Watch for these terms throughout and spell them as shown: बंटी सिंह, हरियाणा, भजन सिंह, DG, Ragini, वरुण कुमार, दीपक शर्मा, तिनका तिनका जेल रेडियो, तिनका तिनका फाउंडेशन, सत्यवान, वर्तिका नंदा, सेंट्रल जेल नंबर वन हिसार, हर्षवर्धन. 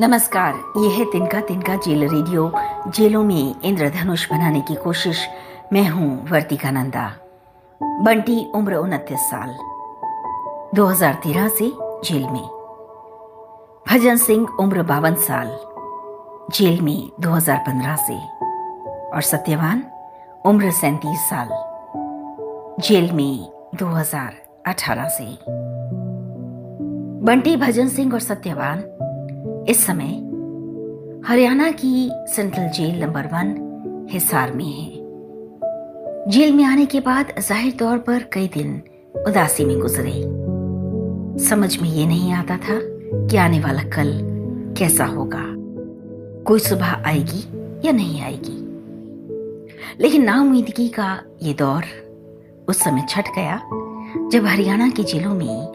नमस्कार, यह है तिनका तिनका जेल रेडियो। जेलों में इंद्रधनुष बनाने की कोशिश। मैं हूँ वर्तिका नंदा। बंटी उम्र 29 साल, 2013 से जेल में। भजन सिंह उम्र 52 साल, जेल में 2015 से। और सत्यवान उम्र 37 साल, जेल में 2018 से। बंटी, भजन सिंह और सत्यवान इस समय हरियाणा की सेंट्रल जेल नंबर 1 हिसार में है। जेल में आने के बाद जाहिर तौर पर कई दिन उदासी में गुजरे। समझ में ये नहीं आता था कि आने वाला कल कैसा होगा, कोई सुबह आएगी या नहीं आएगी। लेकिन नाउम्मीदगी का ये दौर उस समय छट गया जब हरियाणा की जेलों में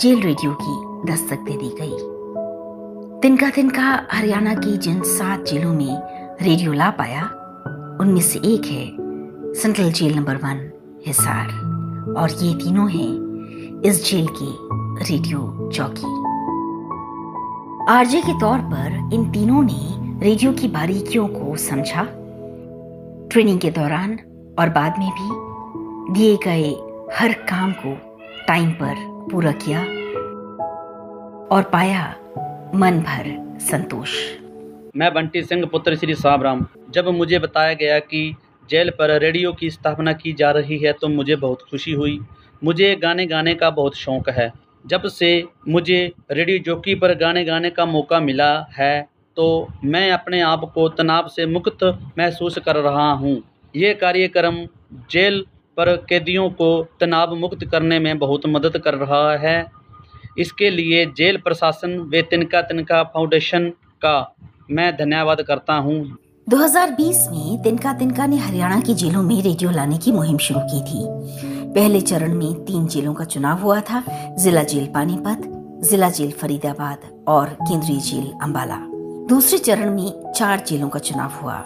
जेल रेडियो की दस्तक दे दी गई। तिनका तिनका हरियाणा की जिन 7 जेलों में रेडियो ला पाया, उनमें से एक है सेंट्रल जेल नंबर 1 हिसार, और ये तीनों हैं इस जेल की रेडियो चौकी। आरजे के तौर पर इन तीनों ने रेडियो की बारीकियों को समझा। ट्रेनिंग के दौरान और बाद में भी दिए गए हर काम को टाइम पर पूरा किया और पाया मन भर संतोष। मैं बंटी सिंह, पुत्र श्री साबराम। जब मुझे बताया गया कि जेल पर रेडियो की स्थापना की जा रही है तो मुझे बहुत खुशी हुई। मुझे गाने गाने का बहुत शौक है। जब से मुझे रेडियो जॉकी पर गाने गाने का मौका मिला है तो मैं अपने आप को तनाव से मुक्त महसूस कर रहा हूँ। ये कार्यक्रम जेल पर कैदियों को तनाव मुक्त करने में बहुत मदद कर रहा है। इसके लिए जेल प्रशासन व तिनका तिनका फाउंडेशन का मैं धन्यवाद करता हूँ। 2020 में तिनका तिनका ने हरियाणा की जेलों में रेडियो लाने की मुहिम शुरू की थी। पहले चरण में 3 जेलों का चुनाव हुआ था, जिला जेल पानीपत, जिला जेल फरीदाबाद और केंद्रीय जेल अम्बाला। दूसरे चरण में 4 जेलों का चुनाव हुआ,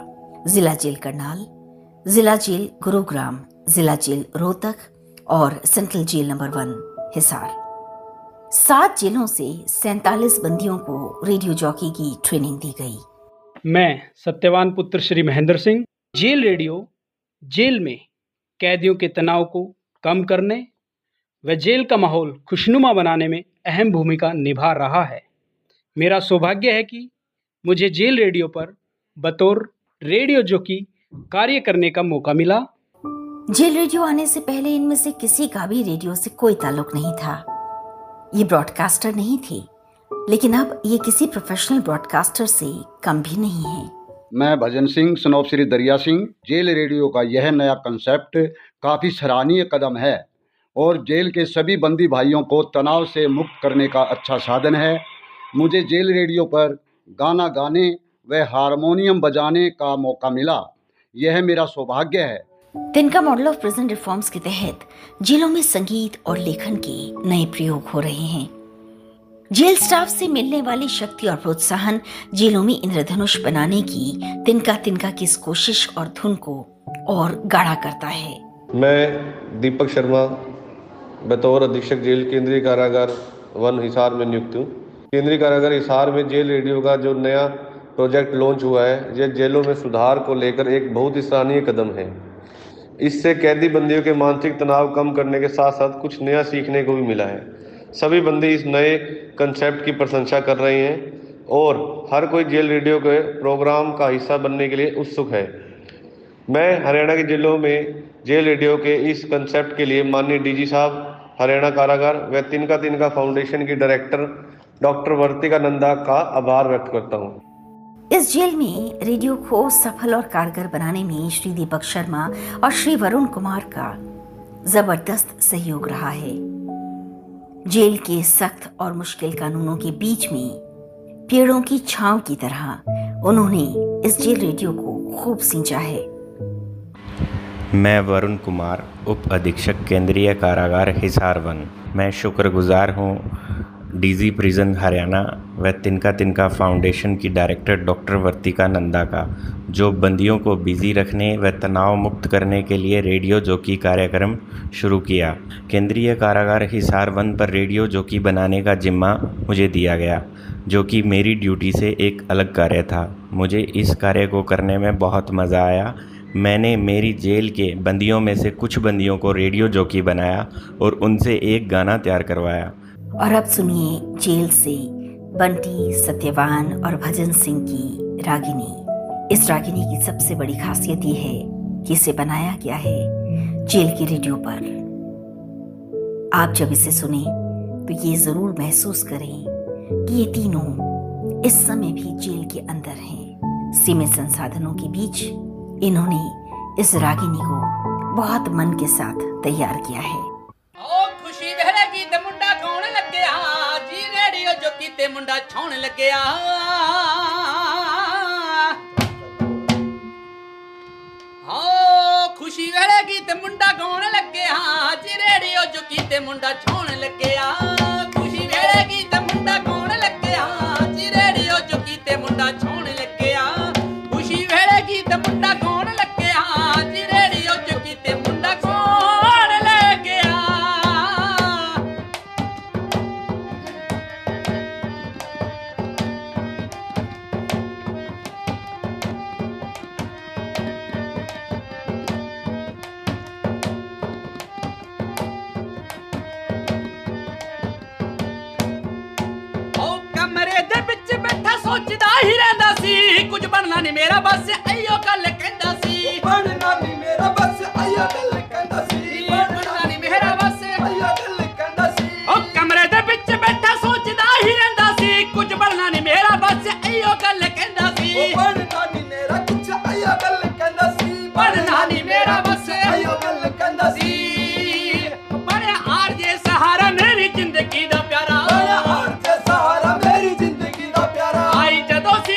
जिला जेल करनाल, जिला जेल गुरुग्राम, जिला जेल रोहतक और सेंट्रल जेल नंबर 1 हिसार। 7 जेलों से 47 बंदियों को रेडियो जॉकी की ट्रेनिंग दी गई। मैं सत्यवान, पुत्र Shri Mahendra Singh. Jail radio jail में कैदियों के तनाव को कम करने व जेल का माहौल खुशनुमा बनाने में अहम भूमिका निभा रहा है। मेरा सौभाग्य है कि मुझे जेल रेडियो पर बतौर रेडियो जॉकी कार्य करने का मौका मिला। जेल रेडियो आने से पहले इनमें से किसी का भी रेडियो से कोई ताल्लुक नहीं था। ये ब्रॉडकास्टर नहीं थे, लेकिन अब ये किसी प्रोफेशनल ब्रॉडकास्टर से कम भी नहीं है। मैं भजन सिंह, सनोप श्री दरिया सिंह। जेल रेडियो का यह नया कंसेप्ट काफी सराहनीय कदम है और जेल के सभी बंदी भाइयों को तनाव से मुक्त करने का अच्छा साधन है। मुझे जेल रेडियो पर गाना गाने व हारमोनियम बजाने का मौका मिला, यह मेरा सौभाग्य है। तिनका मॉडल ऑफ प्रिजन रिफॉर्म्स के तहत जेलों में संगीत और लेखन के नए प्रयोग हो रहे हैं। जेल स्टाफ से मिलने वाली शक्ति और प्रोत्साहन जेलों में इंद्रधनुष बनाने की तिनका तिनका की इस कोशिश और धुन को और गाढ़ा करता है। मैं दीपक शर्मा बतौर अधीक्षक जेल केंद्रीय कारागार 1 हिसार में नियुक्त हूँ। केंद्रीय कारागार हिसार में जेल रेडियो का जो नया प्रोजेक्ट लॉन्च हुआ है, यह जेलों में सुधार को लेकर एक बहुत ही सराहनीय कदम है। इससे कैदी बंदियों के मानसिक तनाव कम करने के साथ साथ कुछ नया सीखने को भी मिला है। सभी बंदी इस नए कंसेप्ट की प्रशंसा कर रहे हैं और हर कोई जेल रेडियो के प्रोग्राम का हिस्सा बनने के लिए उत्सुक है। मैं हरियाणा की जेलों में जेल रेडियो के इस कंसेप्ट के लिए माननीय DG साहब, हरियाणा कारागार व तिनका तिनका फाउंडेशन की डायरेक्टर डॉक्टर वर्तिका नंदा का आभार व्यक्त करता हूँ। इस जेल में रेडियो को सफल और कारगर बनाने में श्री दीपक शर्मा और श्री वरुण कुमार का जबरदस्त सहयोग रहा है। जेल के सख्त और मुश्किल कानूनों के बीच में पेड़ों की छांव की तरह उन्होंने इस जेल रेडियो को खूब सींचा है। मैं वरुण कुमार, उप अधीक्षक केंद्रीय कारागार हिसार 1। मैं शुक्रगुजार हूँ डीजी प्रिजन हरियाणा व तिनका तिनका फाउंडेशन की डायरेक्टर डॉक्टर वर्तिका नंदा का, जो बंदियों को बिजी रखने व तनाव मुक्त करने के लिए रेडियो जॉकी कार्यक्रम शुरू किया। केंद्रीय कारागार हिसार 1 पर रेडियो जॉकी बनाने का जिम्मा मुझे दिया गया, जो कि मेरी ड्यूटी से एक अलग कार्य था। मुझे इस कार्य को करने में बहुत मज़ा आया। मैंने मेरी जेल के बंदियों में से कुछ बंदियों को रेडियो जॉकी बनाया और उनसे एक गाना तैयार करवाया। और अब सुनिए जेल से बंटी, सत्यवान और भजन सिंह की रागिनी। इस रागिनी की सबसे बड़ी खासियत यह है कि इसे बनाया गया है जेल के रेडियो पर। आप जब इसे सुने तो ये ज़रूर महसूस करें कि ये तीनों इस समय भी जेल के अंदर हैं। सीमित संसाधनों के बीच इन्होंने इस रागिनी को बहुत मन के साथ तैयार किया है। ते मुंडा छाउन लग्या हाँ खुशी वेले गीत मुंडा गाउन लग्या जी रेडियो जो गीत मुंडा छाउन लग्या खुशी वेले गीत मुंडा गाउन लग्या जी रेडियो जो गीत मुंडा छाउन लग्या खुशी वेले गीत मुंडा गाउन लग्या जी रेडियो जो गीत मुंडा गाउन लग्या। कुछ बनना नहीं मेरा बस आइयो गल कहंदा सी बनना नहीं मेरा बस आइयो गल कहंदा सी बनना नहीं मेरा बस आइयो गल कहंदा सी। ओ कमरे दे विच बैठा सोचदा ही रहंदा सी कुछ बनना नहीं मेरा बस आइयो गल कहंदा सी बनना नहीं मेरा कुछ आइयो गल कहंदा सी बनना नहीं मेरा बस आइयो गल कहंदा सी। बने आर जे सहारा मेरी जिंदगी दा प्यारा बने आर जे सहारा मेरी जिंदगी दा प्यारा आई जदों सी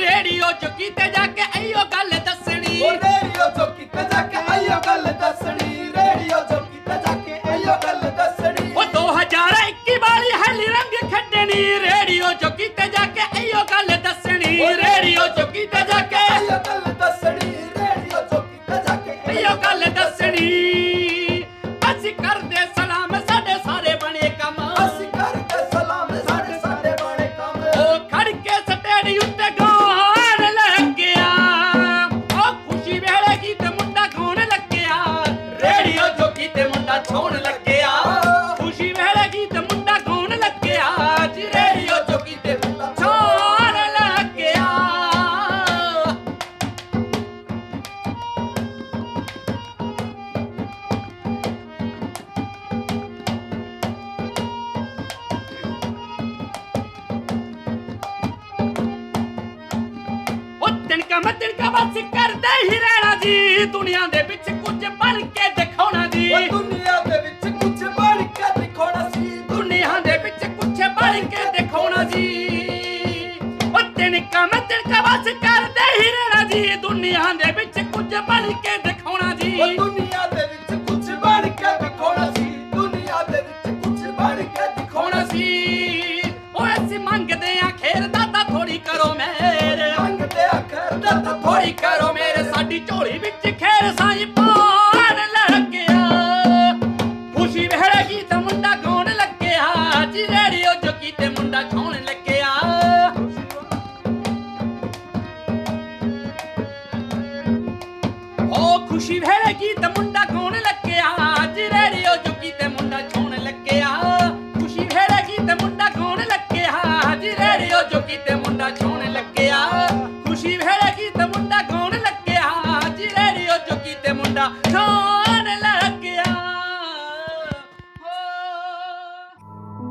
रेडियो चौकी ते जाके आइयो गल दसनी रेडियो चौकी ते जाके आइयो गल दसनी रेडियो चौकी ते जाके आइयो गल दसनी। ओ 2021 वाली हली रंग खड्डनी रेडियो चौकी ते जाके आइयो गल दसनी रेडियो चौकी ते जाके आइयो गल दसनी रेडियो चौकी ते जाके आइयो गल दसनी। असि कर दे सलाम साडे सारे बने कम असि कर दे सलाम साडे सारे बने कम। ओ खड़ के स्टैंड उते छोड़ लग गया खुशी वेले गीत मुंडा गाउन लग गया जी रेडियो चौकी ते मुंडा छोड़ लग गया। ओ तिनका मैं तिनका बस कर दे ही रहना जी दुनिया दे विच कुछ बन के दिखाना जी दुनिया दे विच कुछ बन के दिखाना सी दुनिया दे विच कुछ बन के दिखाना जी। ओ तिनका मैं तिनका बस कर दे ही रहना जी दुनिया दे विच कुछ बन के दिखाना जी दुनिया दे विच कुछ बन के दिखाना सी दुनिया दे विच कुछ बन के दिखाना सी। ओ ऐसी मंगदे आ खेर दाता थोड़ी करो मेरे थोड़ी करो मेरे साडी झोली विच खेर साई पान लग गया खुशी वेले गीत मुंडा गाउन लग गया जी रेडियो जॉकी ते मुंडा गाउन लग गया। ओ खुशी वेले गीत मुंडा गाउन लग गया जी रेडियो जॉकी ते मुंडा गाउन लग गया खुशी वेले गीत मुंडा गाउन लग गया जी रेडियो जॉकी ते मुंडा गाउन लग गया।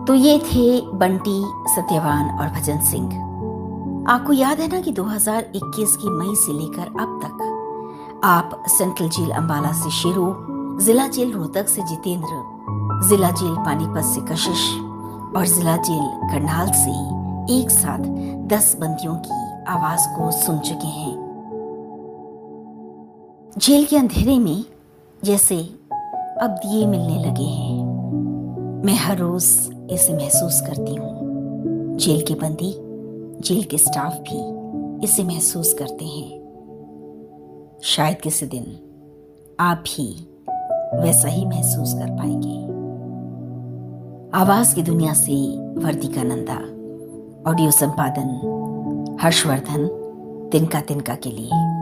तो ये थे बंटी, सत्यवान और भजन सिंह। आपको याद है ना कि 2021 की मई से लेकर अब तक आप सेंट्रल जेल अंबाला से शेरू, जिला जेल रोहतक से जितेंद्र, जिला जेल पानीपत से कशिश और जिला जेल करनाल से एक साथ 10 बंदियों की आवाज को सुन चुके हैं। जेल के अंधेरे में जैसे अब दिए मिलने लगे हैं। मैं हर रोज इसे महसूस करती हूँ। जेल के बंदी, जेल के स्टाफ भी इसे महसूस करते हैं। शायद किसी दिन आप भी वैसा ही महसूस कर पाएंगे। आवाज की दुनिया से वर्तिका नंदा, ऑडियो संपादन हर्षवर्धन, तिनका तिनका के लिए।